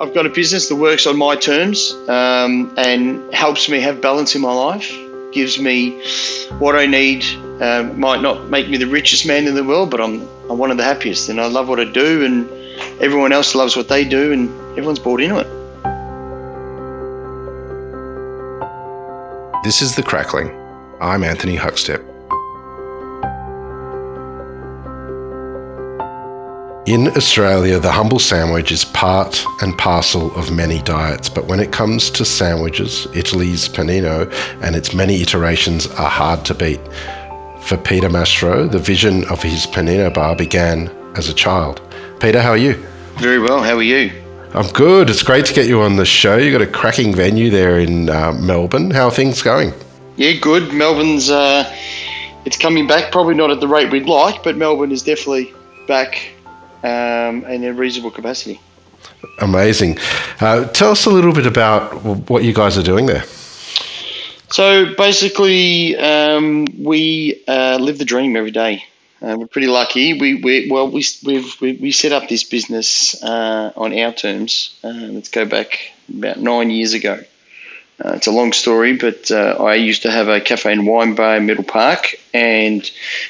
I've got a business that works on my terms and helps me have balance in my life, gives me what I need. Might not make me the richest man in the world, but I'm one of the happiest, and I love what I do, and everyone else loves what they do, and everyone's bought into it. This is The Crackling. I'm Anthony Huckstep. In Australia, the humble sandwich is part and parcel of many diets, but when it comes to sandwiches, Italy's panino and its many iterations are hard to beat. For Peter Mastro, the vision of his panino bar began as a child. Peter, how are you? Very well, how are you? I'm good. It's great to get you on the show. You've got a cracking venue there in Melbourne. How are things going? Yeah, good. Melbourne's, it's coming back, probably not at the rate we'd like, but Melbourne is definitely back. In a reasonable capacity. Amazing. Tell us a little bit about what you guys are doing there. So basically, we live the dream every day. We're pretty lucky. We set up this business on our terms. Let's go back about 9 years ago. It's a long story, but I used to have a cafe and wine bar in Middle Park, and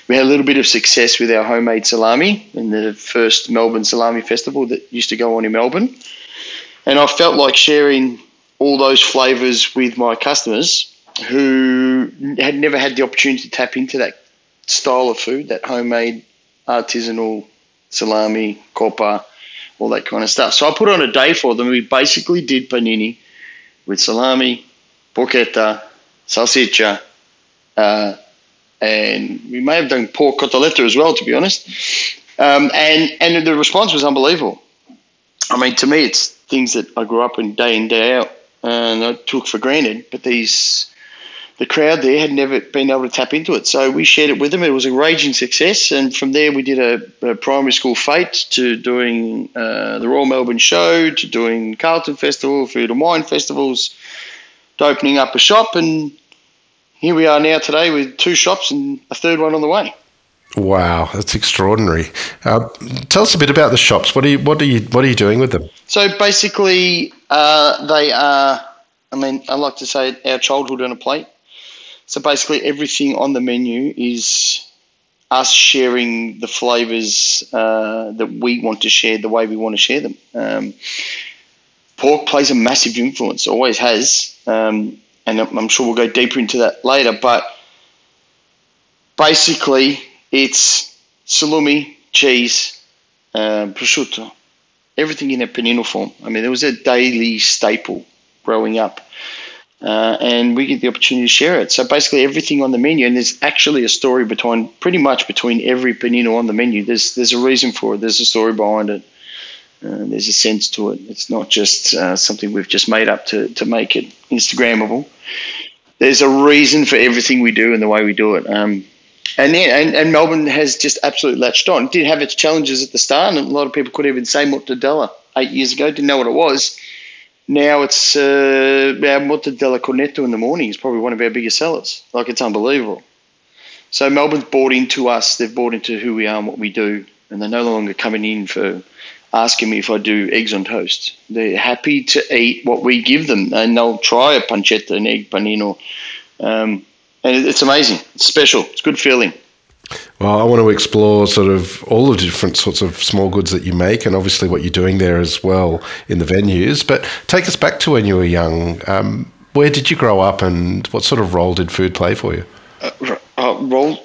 we had a little bit of success with our homemade salami in the first Melbourne Salami Festival that used to go on in Melbourne. And I felt like sharing all those flavours with my customers who had never had the opportunity to tap into that style of food, that homemade artisanal salami, coppa, all that kind of stuff. So I put on a day for them. We basically did panini with salami, porchetta, salsiccia, and we may have done pork cotoletta as well, to be honest. And the response was unbelievable. I mean, to me, it's things that I grew up in, day out, and I took for granted, but the crowd there had never been able to tap into it. So we shared it with them. It was a raging success, and from there we did a primary school fete to doing the Royal Melbourne Show, to doing Carlton Festival, food and wine festivals, to opening up a shop, and here we are now today with 2 shops and a third one on the way. Wow, that's extraordinary. Tell us a bit about the shops. What are you doing with them? So basically, they are, I mean, I like to say our childhood on a plate. So basically everything on the menu is us sharing the flavours that we want to share the way we want to share them. Pork plays a massive influence, always has, and I'm sure we'll go deeper into that later, but basically it's salumi, cheese, prosciutto, everything in a panino form. I mean, it was a daily staple growing up. And we get the opportunity to share it. So basically everything on the menu, and there's actually a story between every panino on the menu. There's a reason for it. There's a story behind it. There's a sense to it. It's not just something we've just made up to make it Instagrammable. There's a reason for everything we do and the way we do it. And Melbourne has just absolutely latched on. It did have its challenges at the start, and a lot of people couldn't even say mortadella 8 years ago. Didn't know what it was. Now it's our mortadella cornetto in the morning is probably one of our biggest sellers. Like, it's unbelievable. So Melbourne's bought into us. They've bought into who we are and what we do, and they're no longer coming in for asking me if I do eggs on toast. They're happy to eat what we give them, and they'll try a pancetta, an egg panino, and it's amazing. It's special. It's a good feeling. Well, I want to explore sort of all the different sorts of small goods that you make, and obviously what you're doing there as well in the venues. But take us back to when you were young. Where did you grow up, and what sort of role did food play for you?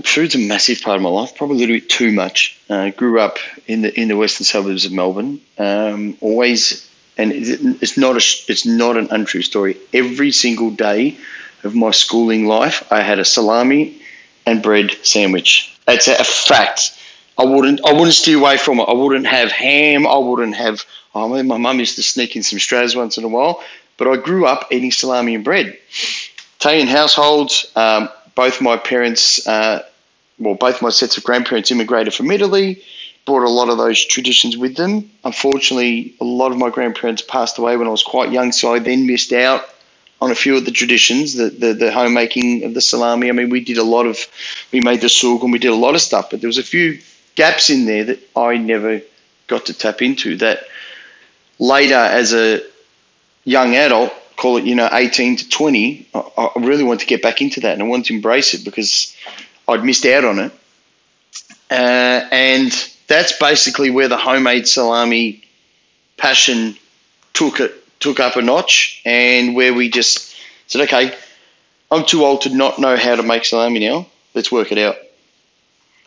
Food's a massive part of my life, probably a little bit too much. I grew up in the western suburbs of Melbourne. Always, and it's not an untrue story. Every single day of my schooling life, I had a salami and bread sandwich. That's a fact. I wouldn't steer away from it. I wouldn't have ham. I wouldn't have. My mum used to sneak in some straws once in a while, but I grew up eating salami and bread. Italian households. Both my parents, both my sets of grandparents immigrated from Italy, brought a lot of those traditions with them. Unfortunately, a lot of my grandparents passed away when I was quite young, so I then missed out on a few of the traditions, the homemaking of the salami. I mean, we made the sorghum, we did a lot of stuff, but there was a few gaps in there that I never got to tap into that later as a young adult, call it, 18 to 20, I really wanted to get back into that and I wanted to embrace it because I'd missed out on it. And that's basically where the homemade salami passion took up a notch, and where we just said, okay, I'm too old to not know how to make salami now. Let's work it out.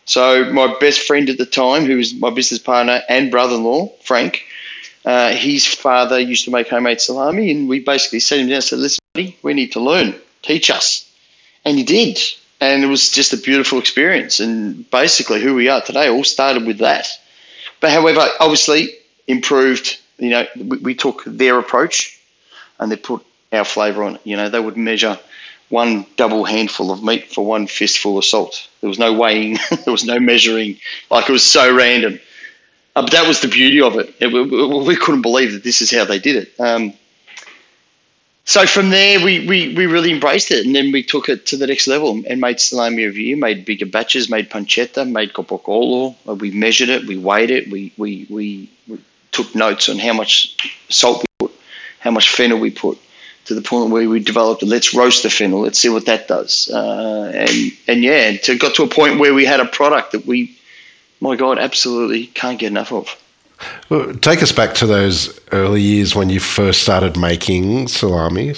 So my best friend at the time, who was my business partner and brother-in-law, Frank, his father used to make homemade salami, and we basically sat him down and said, listen, buddy, we need to learn. Teach us. And he did. And it was just a beautiful experience. And basically who we are today all started with that. But however, obviously improved, we took their approach and they put our flavour on it. They would measure one double handful of meat for one fistful of salt. There was no weighing. There was no measuring. It was so random. But that was the beauty of it. We couldn't believe that this is how they did it. So from there, we really embraced it, and then we took it to the next level and made salami every year, made bigger batches, made pancetta, made copocolo. We measured it, we weighed it, we took notes on how much salt we put, how much fennel we put, to the point where we developed, let's roast the fennel, let's see what that does. It got to a point where we had a product that we, my God, absolutely can't get enough of. Well, take us back to those early years when you first started making salami.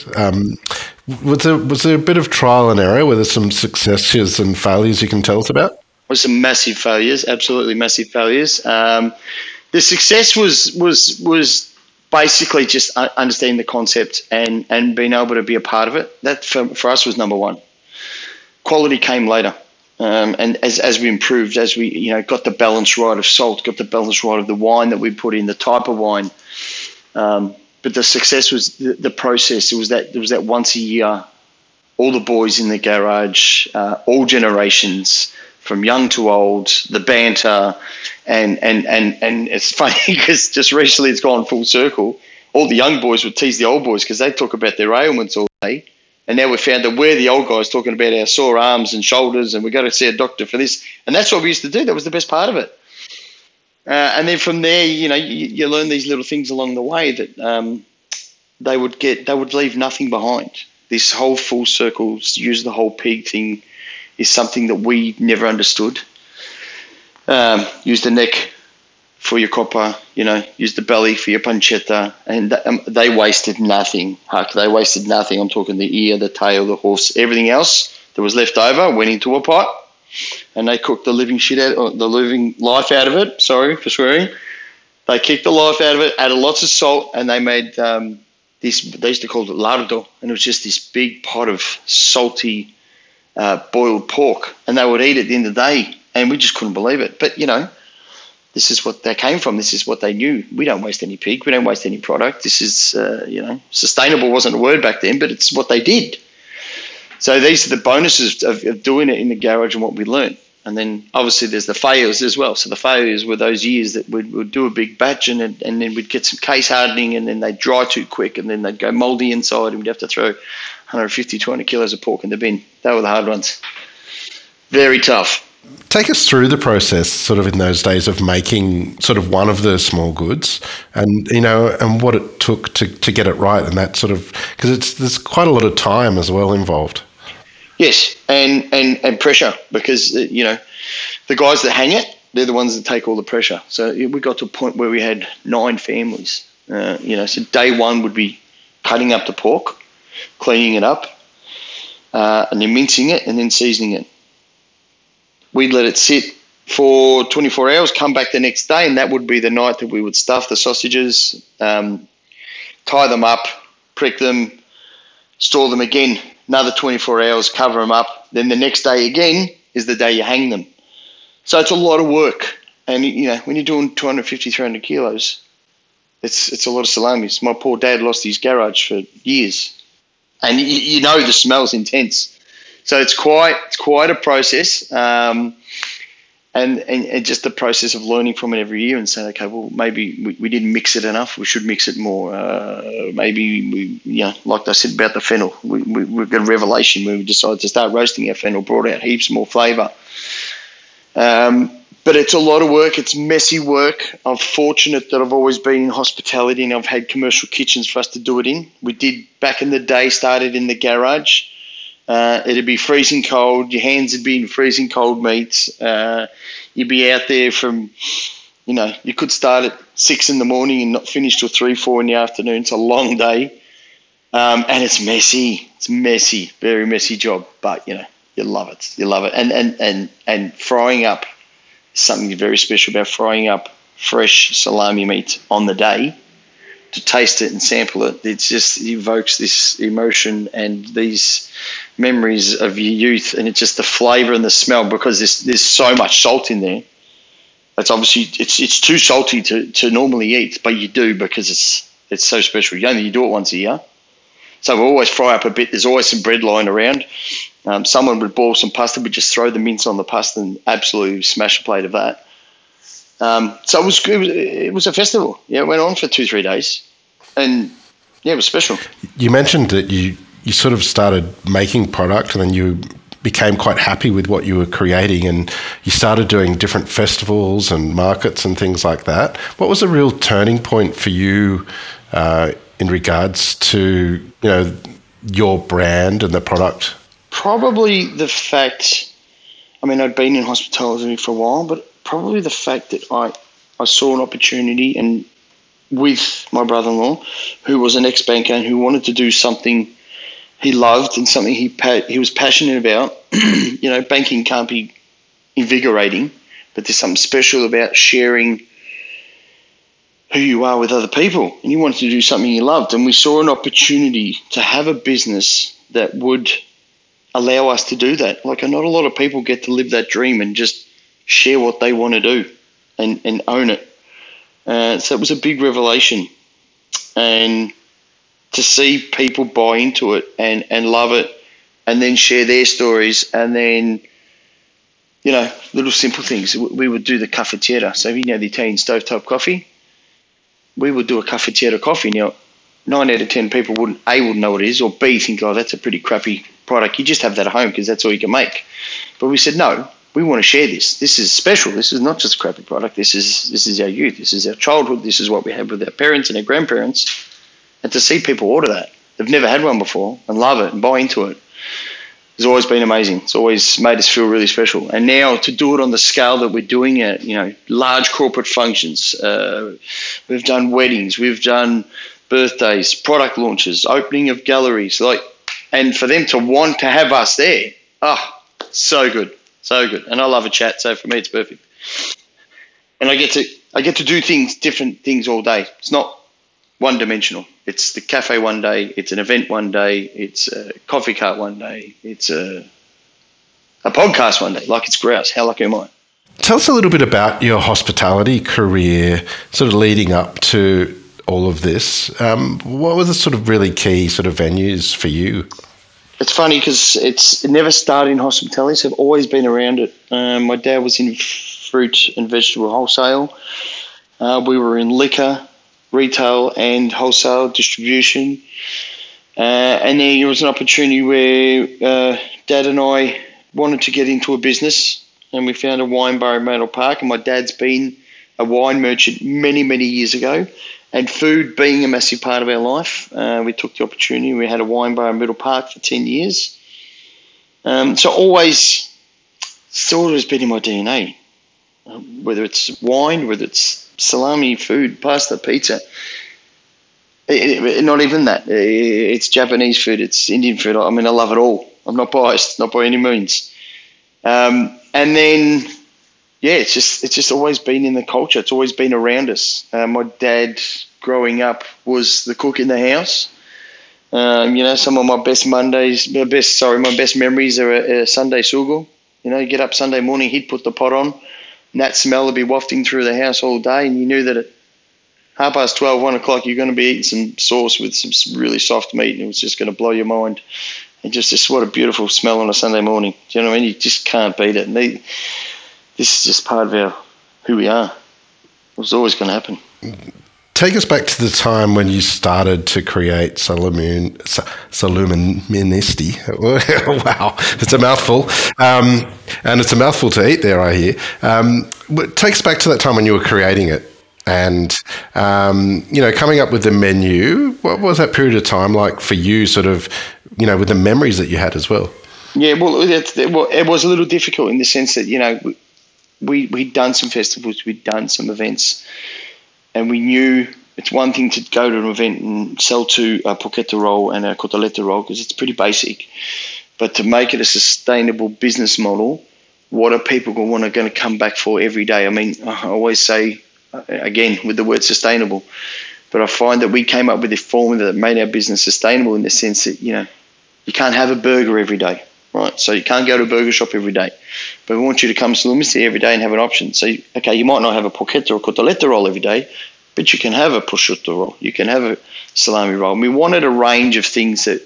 Was there a bit of trial and error? Were there some successes and failures you can tell us about? There were some massive failures, absolutely massive failures. The success was basically just understanding the concept and being able to be a part of it. That for us was number one. Quality came later. And as we improved, as we got the balance right of salt, got the balance right of the wine that we put in, the type of wine. But the success was the process. It was that once a year, all the boys in the garage, all generations, from young to old, the banter, and it's funny because just recently it's gone full circle. All the young boys would tease the old boys because they talk about their ailments all day. And now we found that we're the old guys talking about our sore arms and shoulders and we've got to see a doctor for this. And that's what we used to do. That was the best part of it. And then from there, you learn these little things along the way that they would leave nothing behind. This whole full circle, use the whole pig thing, is something that we never understood. Use the neck for your copper, use the belly for your pancetta, and they wasted nothing, Huck. They wasted nothing. I'm talking the ear, the tail, the horse, everything else that was left over went into a pot, and they cooked the living life out of it. Sorry for swearing. They kicked the life out of it, added lots of salt, and they made this. They used to call it lardo, and it was just this big pot of salty boiled pork, and they would eat it at the end of the day, and we just couldn't believe it. But this is what they came from. This is what they knew. We don't waste any pig. We don't waste any product. This is, sustainable wasn't a word back then, but it's what they did. So these are the bonuses of doing it in the garage and what we learned. And then obviously there's the failures as well. So the failures were those years that we'd do a big batch and then we'd get some case hardening and then they'd dry too quick and then they'd go moldy inside and we'd have to throw 150, 200 kilos of pork in the bin. They were the hard ones. Very tough. Take us through the process sort of in those days of making sort of one of the small goods and, and what it took to get it right and that sort of – because there's quite a lot of time as well involved. Yes, and pressure because, the guys that hang it, they're the ones that take all the pressure. So we got to a point where we had 9 families, So day one would be cutting up the pork, cleaning it up, and then mincing it and then seasoning it. We'd let it sit for 24 hours, come back the next day, and that would be the night that we would stuff the sausages, tie them up, prick them, store them again, another 24 hours, cover them up. Then the next day again is the day you hang them. So it's a lot of work. And, when you're doing 250, 300 kilos, it's a lot of salamis. My poor dad lost his garage for years. And, the smell's intense. So it's quite a process, and just the process of learning from it every year and saying, okay, well, maybe we didn't mix it enough. We should mix it more. Maybe we, like I said about the fennel, we got a revelation when we decided to start roasting our fennel, brought out heaps more flavour. But it's a lot of work. It's messy work. I'm fortunate that I've always been in hospitality and I've had commercial kitchens for us to do it in. We did, back in the day, started in the garage. It'd be freezing cold. Your hands would be in freezing cold meats. You'd be out there from, you know, you could start at 6 in the morning and not finish till 3, 4 in the afternoon. It's a long day. And it's messy. It's messy. Very messy job. But, you know, you love it. You love it. And frying up. Something very special about frying up fresh salami meat on the day, to taste it and sample it. It just evokes this emotion and these memories of your youth, and it's just the flavour and the smell, because there's so much salt in there. It's obviously it's too salty to normally eat, but you do, because it's so special. You do it once a year. So we always fry up a bit. There's always some bread lying around. Someone would boil some pasta. We'd just throw the mince on the pasta and absolutely smash a plate of that. So it was good. It was a festival. Yeah, it went on for 2-3 days, and yeah, it was special. You mentioned that you sort of started making product, and then you became quite happy with what you were creating, and you started doing different festivals and markets and things like that. What was a real turning point for you in regards to, you know, your brand and the product? Probably the fact, I mean, I'd been in hospitality for a while, but probably the fact that I saw an opportunity, and with my brother-in-law, who was an ex-banker and who wanted to do something he loved and something he was passionate about. You know, banking can't be invigorating, but there's something special about sharing who you are with other people, and you wanted to do something you loved. And we saw an opportunity to have a business that would allow us to do that. Like, not a lot of people get to live that dream and just share what they want to do and own it. So it was a big revelation, and to see people buy into it and love it, and then share their stories, and then, you know, little simple things. We would do the caffettiera. So, you know, the Italian stovetop coffee. We would do a caffettiera coffee. Now, 9 out of 10 people wouldn't, A, wouldn't know what it is, or B, think, oh, that's a pretty crappy product. You just have that at home because that's all you can make. But we said, no, we want to share this. This is special. This is not just a crappy product. This is our youth. This is our childhood. This is what we had with our parents and our grandparents. And to see people order that, they've never had one before, and love it and buy into it, has always been amazing. It's always made us feel really special. And now to do it on the scale that we're doing it, you know, large corporate functions. We've done weddings. We've done birthdays, product launches, opening of galleries, like, and for them to want to have us there, so good. And I love a chat, so for me it's perfect. And I get to do things, different things all day. It's not one dimensional. It's the cafe one day, it's an event one day, it's a coffee cart one day, it's a podcast one day. Like, it's grouse. How lucky am I? Tell us a little bit about your hospitality career, sort of leading up to all of this. What were the sort of really key sort of venues for you? It's funny because it never started in hospitality, so I've always been around it. My dad was in fruit and vegetable wholesale. We were in liquor, retail and wholesale distribution. And then there was an opportunity where Dad and I wanted to get into a business, and we found a wine bar in Middle Park, and my dad's been a wine merchant many, many years ago. And food being a massive part of our life, we took the opportunity. We had a wine bar in Middle Park for 10 years. So always sort of has been in my DNA, whether it's wine, whether it's salami, food, pasta, pizza. Not even that. It's Japanese food. It's Indian food. I mean, I love it all. I'm not biased, not by any means. And then... yeah, it's just always been in the culture. It's always been around us. My dad, growing up, was the cook in the house. You know, some of my best best memories are a Sunday sugo. You know, you get up Sunday morning, he'd put the pot on, and that smell would be wafting through the house all day, and you knew that at 12:30, 1:00, you're going to be eating some sauce with some really soft meat, and it was just going to blow your mind. And just what a beautiful smell on a Sunday morning. Do you know what I mean? You just can't beat it. And this is just part of who we are. It was always going to happen. Take us back to the time when you started to create Saluministi. Wow, it's a mouthful. And it's a mouthful to eat there, I hear. Take us back to that time when you were creating it and, coming up with the menu. What was that period of time like for you, sort of, with the memories that you had as well? Yeah, well, it was a little difficult in the sense that, we'd done some festivals, we'd done some events, and we knew it's one thing to go to an event and sell to a porchetta roll and a cotoletta roll because it's pretty basic. But to make it a sustainable business model, what are people going to come back for every day? I mean, I always say, again, with the word sustainable, but I find that we came up with a formula that made our business sustainable in the sense that, you can't have a burger every day. Right, so you can't go to a burger shop every day, but we want you to come to Saluministi every day and have an option. So, you might not have a porchetta or cotoletta roll every day, but you can have a prosciutto roll, you can have a salami roll. And we wanted a range of things that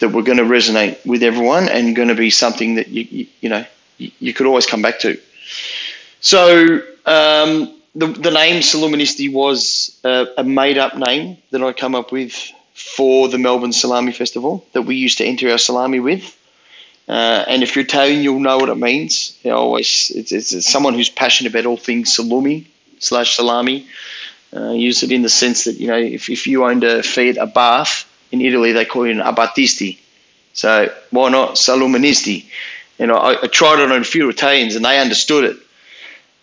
were going to resonate with everyone and going to be something that you could always come back to. So the name Saluministi was a made-up name that I come up with for the Melbourne Salami Festival that we used to enter our salami with. And if you're Italian, you'll know what it means. It's someone who's passionate about all things salumi/salami. Use it in the sense that, if you owned a Fiat Abarth, in Italy they call it an Abartisti. So why not Saluministi? I tried it on a few Italians and they understood it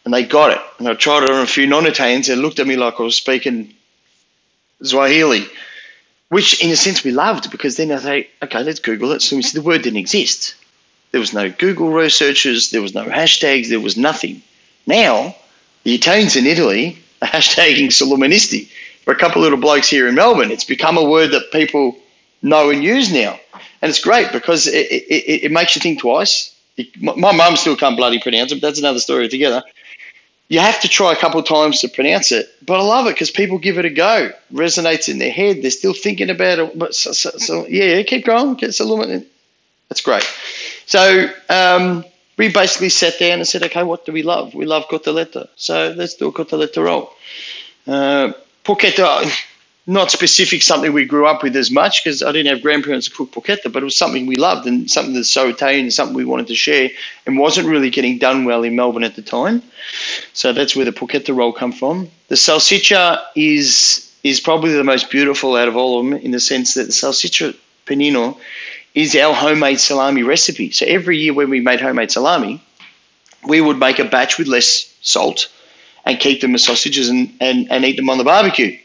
and they got it. And I tried it on a few non-Italians and looked at me like I was speaking Swahili. Which, in a sense, we loved, because then I say, okay, let's Google it. So we see the word didn't exist. There was no Google researches. There was no hashtags. There was nothing. Now, the Italians in Italy are hashtagging Saluministi. For a couple of little blokes here in Melbourne, it's become a word that people know and use now. And it's great because it makes you think twice. My mum still can't bloody pronounce it, but that's another story altogether. You have to try a couple of times to pronounce it, but I love it because people give it a go. Resonates in their head. They're still thinking about it. But so, keep going. It's a little bit. That's great. So we basically sat down and said, okay, what do we love? We love cotoletta. So let's do a cotoletta roll. Porchetta, not specific, something we grew up with as much because I didn't have grandparents who cooked porchetta, but it was something we loved and something that's so Italian and something we wanted to share and wasn't really getting done well in Melbourne at the time. So that's where the porchetta roll come from. The salsiccia is probably the most beautiful out of all of them in the sense that the salsiccia panino is our homemade salami recipe. So every year when we made homemade salami, we would make a batch with less salt and keep them as sausages and eat them on the barbecue.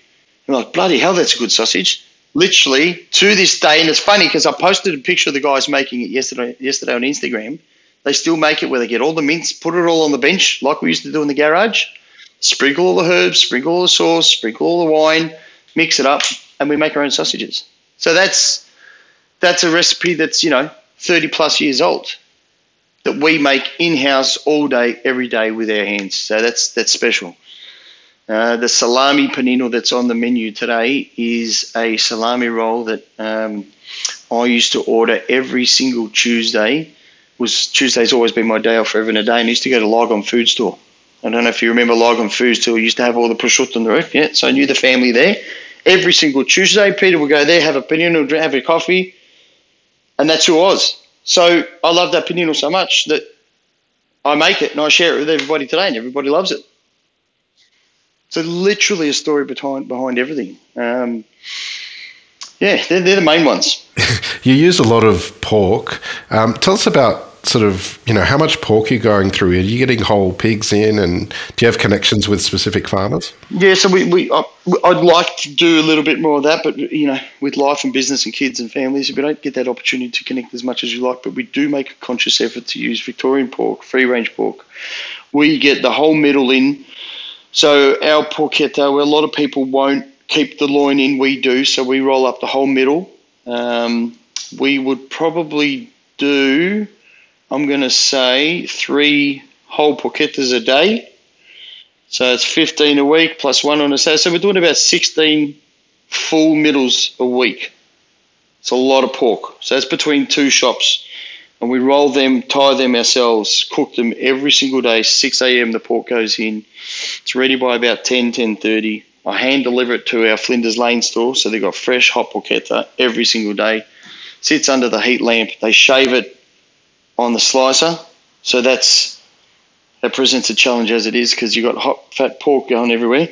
I'm like, bloody hell, that's a good sausage. Literally, to this day, and it's funny because I posted a picture of the guys making it yesterday on Instagram. They still make it where they get all the mince, put it all on the bench like we used to do in the garage, sprinkle all the herbs, sprinkle all the sauce, sprinkle all the wine, mix it up, and we make our own sausages. So that's a recipe that's, 30 plus years old that we make in-house all day, every day with our hands. So that's special. The salami panino that's on the menu today is a salami roll that I used to order every single Tuesday. Tuesday's always been my day off forever and a day, and I used to go to Lygon Food Store. I don't know if you remember Lygon Food Store. Used to have all the prosciutto on the roof, yeah? So I knew the family there. Every single Tuesday, Peter would go there, have a panino, have a coffee, and that's who I was. So I love that panino so much that I make it and I share it with everybody today, and everybody loves it. So literally a story behind everything. They're the main ones. You use a lot of pork. Tell us about sort of, how much pork you're going through. Are you getting whole pigs in, and do you have connections with specific farmers? Yeah, so I'd like to do a little bit more of that, but, with life and business and kids and families, we don't get that opportunity to connect as much as you like, but we do make a conscious effort to use Victorian pork, free-range pork. We get the whole middle in. So our porchetta, where a lot of people won't keep the loin in, we do. So we roll up the whole middle. We would probably do, I'm going to say, 3 whole porchettas a day. So it's 15 a week plus 1 on a Saturday. So we're doing about 16 full middles a week. It's a lot of pork. So it's between 2 shops. And we roll them, tie them ourselves, cook them every single day. 6 a.m. the pork goes in. It's ready by about 10, 10:30. I hand deliver it to our Flinders Lane store, so they've got fresh hot porchetta every single day. Sits under the heat lamp. They shave it on the slicer, so that presents a challenge as it is, because you've got hot fat pork going everywhere.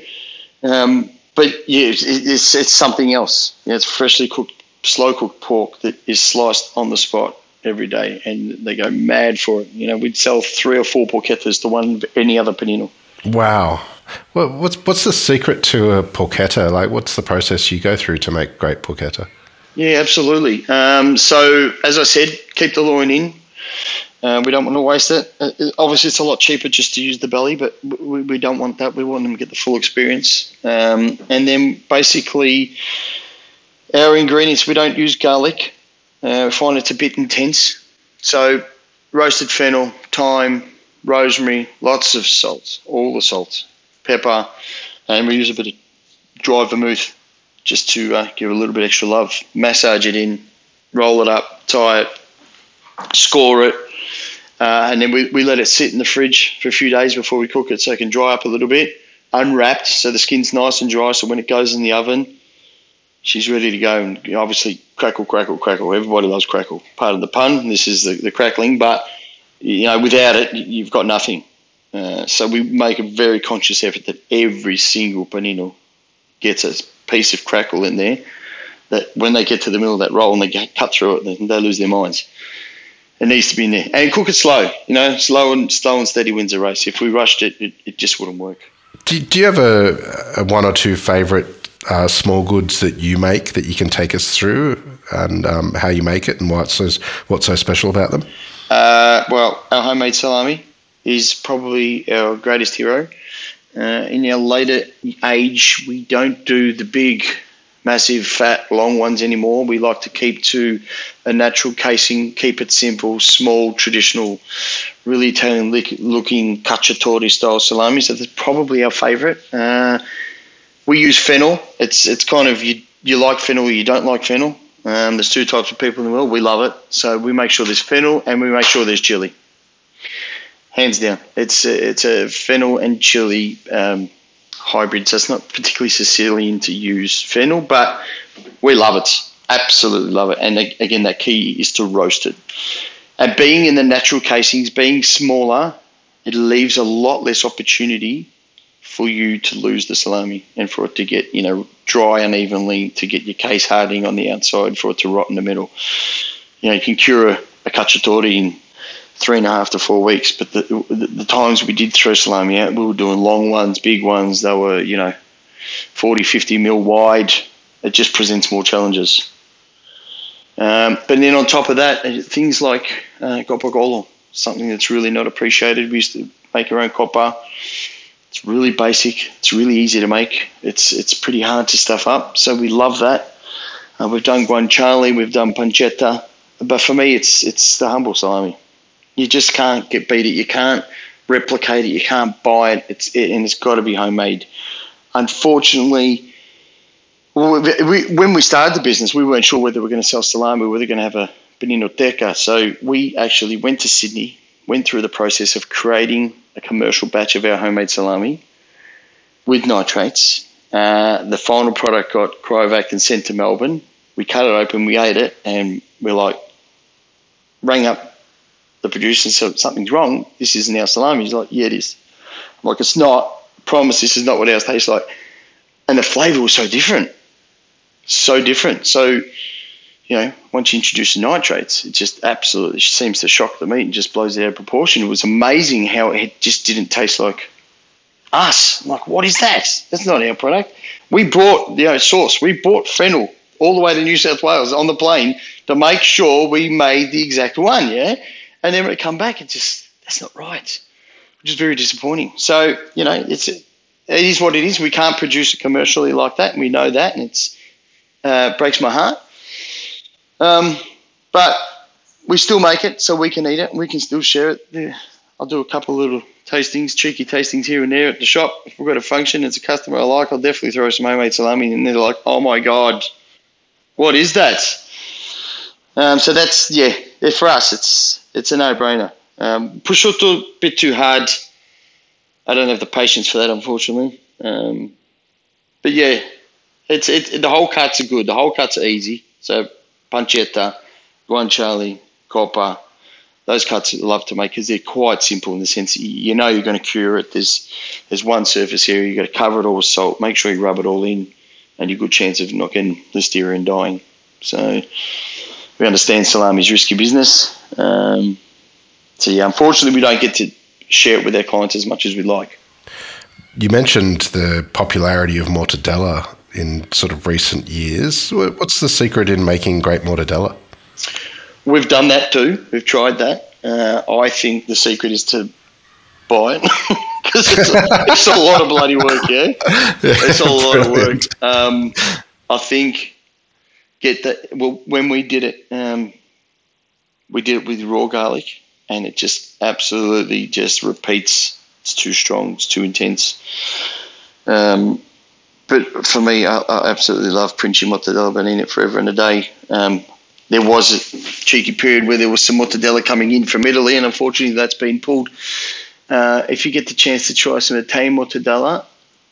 But yeah, it's something else. You know, it's freshly cooked, slow cooked pork that is sliced on the spot every day, and they go mad for it. You know, we'd sell 3 or 4 porchettas to one any other panino. Wow. Well, what's the secret to a porchetta? Like, what's the process you go through to make great porchetta? Yeah, absolutely. So, as I said, keep the loin in. We don't want to waste it. Obviously, it's a lot cheaper just to use the belly, but we don't want that. We want them to get the full experience. And then, basically, our ingredients, we don't use garlic. We find it's a bit intense. So, roasted fennel, thyme, rosemary, lots of salts, all the salts, pepper, and we use a bit of dry vermouth just to give a little bit extra love. Massage it in, roll it up, tie it, score it, and then we let it sit in the fridge for a few days before we cook it, so it can dry up a little bit, unwrapped, so the skin's nice and dry, so when it goes in the oven, she's ready to go. And obviously, crackle, crackle, crackle. Everybody loves crackle. Pardon the pun, this is the crackling, but you know, without it, you've got nothing. So we make a very conscious effort that every single panino gets a piece of crackle in there, that when they get to the middle of that roll and they cut through it, they lose their minds. It needs to be in there. And cook it slow. You know, slow and steady wins the race. If we rushed it, it just wouldn't work. Do you have a one or two favourite small goods that you make that you can take us through, and how you make it and what's so special about them? Well, our homemade salami is probably our greatest hero. In our later age, we don't do the big, massive, fat, long ones anymore. We like to keep to a natural casing, keep it simple, small, traditional, really Italian-looking cacciatore-style salami. So that's probably our favourite. We use fennel. It's kind of you like fennel or you don't like fennel. There's 2 types of people in the world. We love it. So we make sure there's fennel and we make sure there's chilli. Hands down, it's a fennel and chili hybrid, so it's not particularly Sicilian to use fennel, but we love it, absolutely love it. And again, that key is to roast it. And being in the natural casings, being smaller, it leaves a lot less opportunity for you to lose the salami and for it to get, you know, dry unevenly, to get your case hardening on the outside, for it to rot in the middle. You know, you can cure a cacciatore in 3.5 to 4 weeks, but the times we did throw salami out, we were doing long ones, big ones. They were, you know, 40, 50 mil wide. It just presents more challenges. But then on top of that, things like coppa, something that's really not appreciated. We used to make our own coppa. It's really basic. It's really easy to make. It's pretty hard to stuff up, so we love that. We've done guanciale, we've done pancetta, but for me, it's the humble salami. You just can't beat it. You can't replicate it. You can't buy it. And it's got to be homemade. Unfortunately, when we started the business, we weren't sure whether we were going to sell salami, whether we were going to have a paninoteca. So we actually went to Sydney, went through the process of creating a commercial batch of our homemade salami with nitrates. The final product got cryovac and sent to Melbourne. We cut it open, we ate it, and we're like, rang up the producer and said, something's wrong, this isn't our salami. He's like, yeah, it is. I'm like, it's not. I promise this is not what ours tastes like. And the flavour was so different. So different. So, you know, once you introduce the nitrates, it just absolutely seems to shock the meat and just blows it out of proportion. It was amazing how it just didn't taste like us. I'm like, what is that? That's not our product. We brought, you know, sauce. We bought fennel all the way to New South Wales on the plane to make sure we made the exact one, yeah? And then when it come back, it's just, that's not right, which is very disappointing. So, you know, it is what it is. We can't produce it commercially like that, and we know that, and it breaks my heart. But we still make it so we can eat it and we can still share it. Yeah. I'll do a couple of little tastings, cheeky tastings here and there at the shop. If we've got a function, it's a customer I like, I'll definitely throw some homemade salami, and they're like, oh, my God, what is that? So that's, yeah, for us, it's a no-brainer. Prosciutto, bit too hard. I don't have the patience for that, unfortunately. But yeah, the whole cuts are good. The whole cuts are easy. So pancetta, guanciale, coppa, those cuts I love to make because they're quite simple in the sense you know you're going to cure it. There's one surface area, you've got to cover it all with salt, make sure you rub it all in, and you've a good chance of not getting listeria and dying. So we understand salami's risky business. So yeah, unfortunately we don't get to share it with our clients as much as we'd like. You mentioned the popularity of mortadella in sort of recent years. What's the secret in making great mortadella? We've done that too. We've tried that. I think the secret is to buy it because it's a lot of bloody work, yeah? It's a lot of work. I think get that. Well, when we did it with raw garlic and it just absolutely just repeats. It's too strong. It's too intense. But for me, I absolutely love Principe Mortadella. I've been in it forever and a day. There was a cheeky period where there was some mortadella coming in from Italy, and unfortunately that's been pulled. If you get the chance to try some Italian mortadella,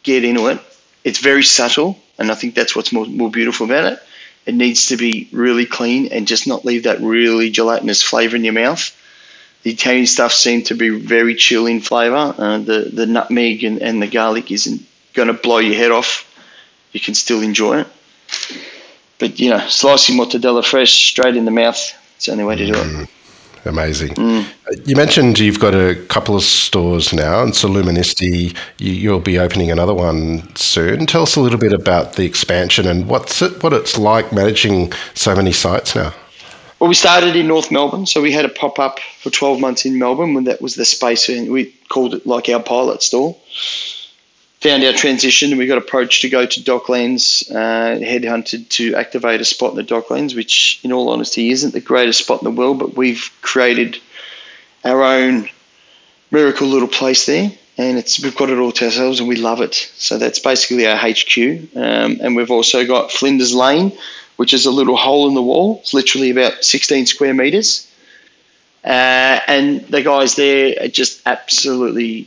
get into it. It's very subtle, and I think that's what's more beautiful about it. It needs to be really clean and just not leave that really gelatinous flavour in your mouth. The Italian stuff seemed to be very chill in flavour. The nutmeg and the garlic isn't going to blow your head off. You can still enjoy it. But, you know, slicing mortadella fresh, straight in the mouth, it's the only way to do it. Amazing. You mentioned you've got a couple of stores now, and Saluministi, you'll be opening another one soon. Tell us a little bit about the expansion and what it's like managing so many sites now. Well, we started in North Melbourne, so we had a pop-up for 12 months in Melbourne when that was the space, and we called it like our pilot store. Found our transition, and we got approached to go to Docklands, headhunted to activate a spot in the Docklands, which in all honesty isn't the greatest spot in the world, but we've created our own miracle little place there, and we've got it all to ourselves, and we love it. So that's basically our HQ, and we've also got Flinders Lane, which is a little hole in the wall. It's literally about 16 square metres. And the guys there just absolutely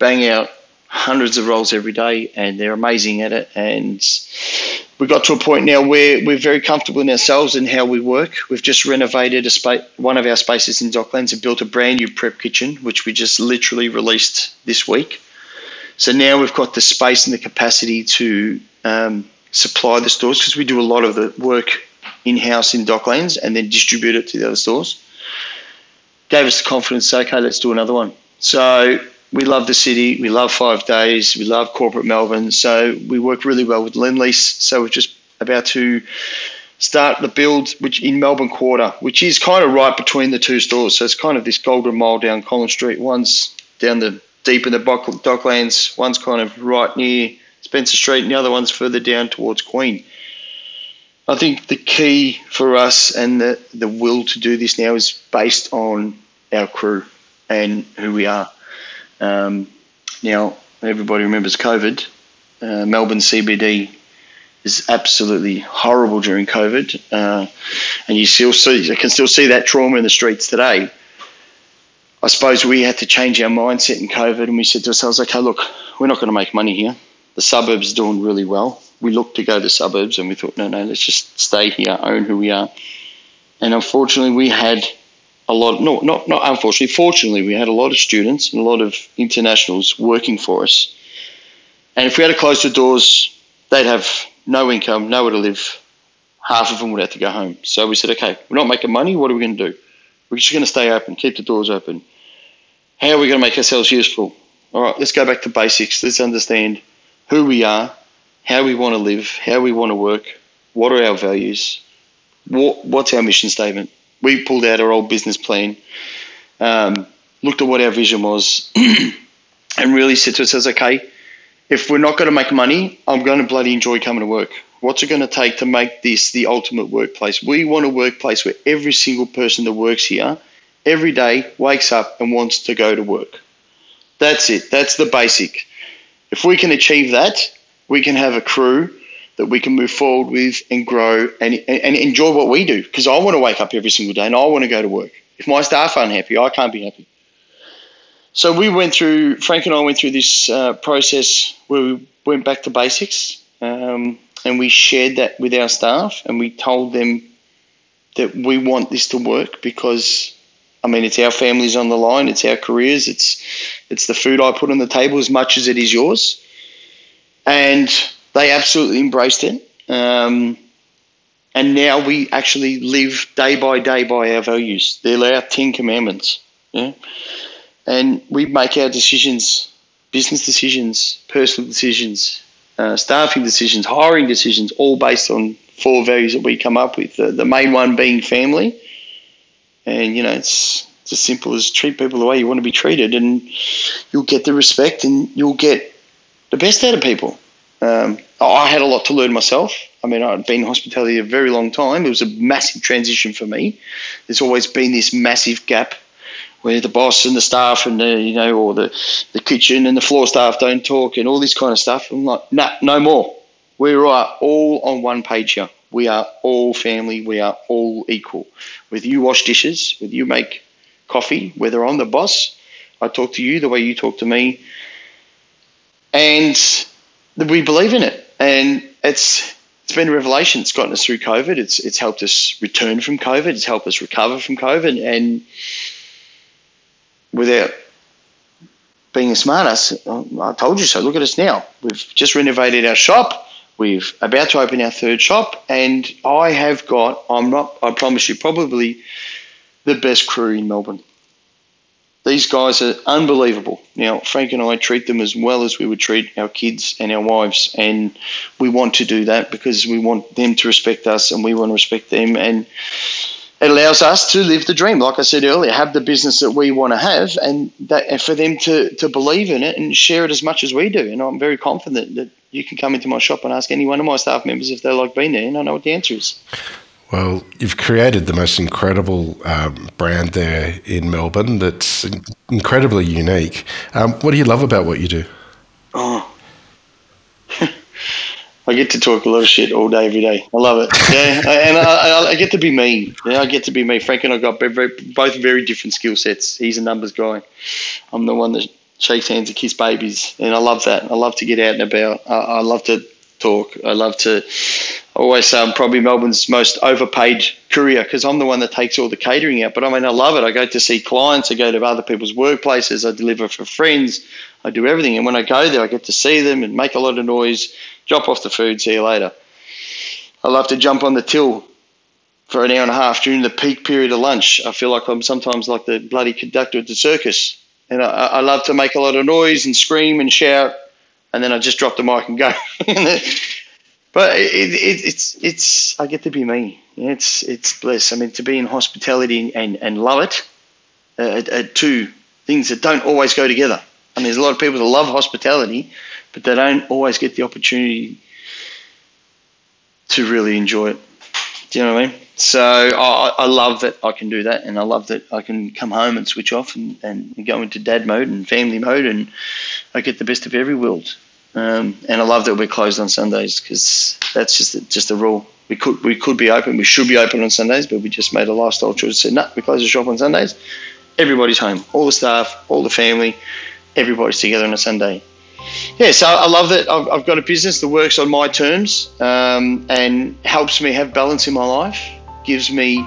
bang out hundreds of rolls every day, and they're amazing at it. And we got to a point now where we're very comfortable in ourselves and how we work. We've just renovated one of our spaces in Docklands and built a brand new prep kitchen, which we just literally released this week. So now we've got the space and the capacity to supply the stores, because we do a lot of the work in-house in Docklands and then distribute it to the other stores. Gave us the confidence to say, okay, let's do another one. So we love the city, we love 5 days, we love corporate Melbourne, so we work really well with Lendlease. So we're just about to start the build which in Melbourne Quarter, which is kind of right between the two stores. So it's kind of this golden mile down Collins Street. One's down the deep in the Docklands, one's kind of right near Spencer Street, and the other one's further down towards Queen. I think the key for us and the will to do this now is based on our crew and who we are. Now, everybody remembers COVID. Melbourne CBD is absolutely horrible during COVID, and you can still see that trauma in the streets today. I suppose we had to change our mindset in COVID, and we said to ourselves, okay, look, we're not going to make money here. The suburbs are doing really well. We looked to go to suburbs and we thought, no, let's just stay here, own who we are. And unfortunately we had fortunately we had a lot of students and a lot of internationals working for us. And if we had to close the doors, they'd have no income, nowhere to live. Half of them would have to go home. So we said, okay, we're not making money, what are we going to do? We're just going to stay open, keep the doors open. How are we going to make ourselves useful? All right, let's go back to basics. Let's understand who we are, how we want to live, how we want to work, what are our values, what's our mission statement. We pulled out our old business plan, looked at what our vision was, and really said to ourselves, okay, if we're not going to make money, I'm going to bloody enjoy coming to work. What's it going to take to make this the ultimate workplace? We want a workplace where every single person that works here every day wakes up and wants to go to work. That's it. That's the basic. If we can achieve that, we can have a crew that we can move forward with and grow and enjoy what we do, because I want to wake up every single day and I want to go to work. If my staff aren't happy, I can't be happy. So Frank and I went through this process where we went back to basics And we shared that with our staff, and we told them that we want this to work because, I mean, it's our families on the line, it's our careers, it's the food I put on the table as much as it is yours. And they absolutely embraced it. And now we actually live day by our values. They're our 10 commandments. Yeah? And we make our decisions, business decisions, personal decisions, staffing decisions, hiring decisions, all based on 4 values that we come up with. The main one being family. And, you know, it's as simple as treat people the way you want to be treated, and you'll get the respect and you'll get the best out of people. I had a lot to learn myself. I mean, I'd been in hospitality a very long time. It was a massive transition for me. There's always been this massive gap where the boss and the staff and the, you know, or the kitchen and the floor staff don't talk and all this kind of stuff. I'm like, no more. We are all on one page here. We are all family. We are all equal. Whether you wash dishes, whether you make coffee, whether I'm the boss, I talk to you the way you talk to me. And we believe in it. And it's been a revelation. It's gotten us through COVID. It's helped us return from COVID. It's helped us recover from COVID. And without being a smartass, I told you so. Look at us now. We've just renovated our shop. We're about to open our 3rd shop, and I promise you, probably the best crew in Melbourne. These guys are unbelievable. Now, Frank and I treat them as well as we would treat our kids and our wives, and we want to do that because we want them to respect us and we want to respect them, and it allows us to live the dream. Like I said earlier, have the business that we want to have, and for them to believe in it and share it as much as we do. And I'm very confident that you can come into my shop and ask any one of my staff members if they like being there, and I know what the answer is. Well, you've created the most incredible brand there in Melbourne that's incredibly unique. What do you love about what you do? Oh, I get to talk a lot of shit all day, every day. I love it. Yeah, and I get to be me. Yeah, I get to be me. Frank and I got both very different skill sets. He's a numbers guy. I'm the one that shakes hands and kiss babies, and I love that. I love to get out and about. I love to talk. I always say I'm probably Melbourne's most overpaid courier because I'm the one that takes all the catering out. But I mean, I love it. I go to see clients. I go to other people's workplaces. I deliver for friends. I do everything. And when I go there, I get to see them and make a lot of noise, drop off the food, see you later. I love to jump on the till for an hour and a half during the peak period of lunch. I feel like I'm sometimes like the bloody conductor at the circus. And I love to make a lot of noise and scream and shout, and then I just drop the mic and go. But it's I get to be me. It's bliss. I mean, to be in hospitality and love it are 2 things that don't always go together. I mean, there's a lot of people that love hospitality, but they don't always get the opportunity to really enjoy it. Do you know what I mean? So I love that I can do that, and I love that I can come home and switch off and go into dad mode and family mode, and I get the best of every world. And I love that we're closed on Sundays because that's just a rule. We could be open. We should be open on Sundays, but we just made a lifestyle choice. So no, we close the shop on Sundays. Everybody's home. All the staff, all the family, everybody's together on a Sunday. Yeah, so I love that I've got a business that works on my terms and helps me have balance in my life, gives me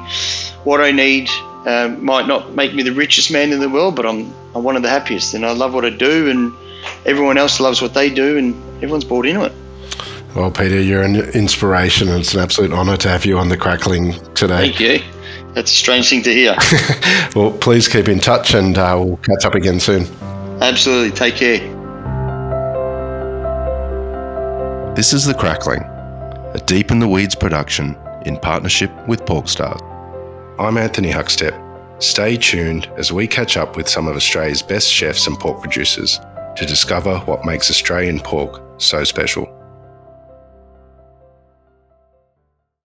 what I need, might not make me the richest man in the world, but I'm one of the happiest, and I love what I do, and everyone else loves what they do, and everyone's bought into it. Well, Peter, you're an inspiration, and it's an absolute honour to have you on The Crackling today. Thank you. That's a strange thing to hear. Well, please keep in touch, and we'll catch up again soon. Absolutely. Take care. This is The Crackling, a Deep in the Weeds production in partnership with Porkstar. I'm Anthony Huckstep. Stay tuned as we catch up with some of Australia's best chefs and pork producers to discover what makes Australian pork so special.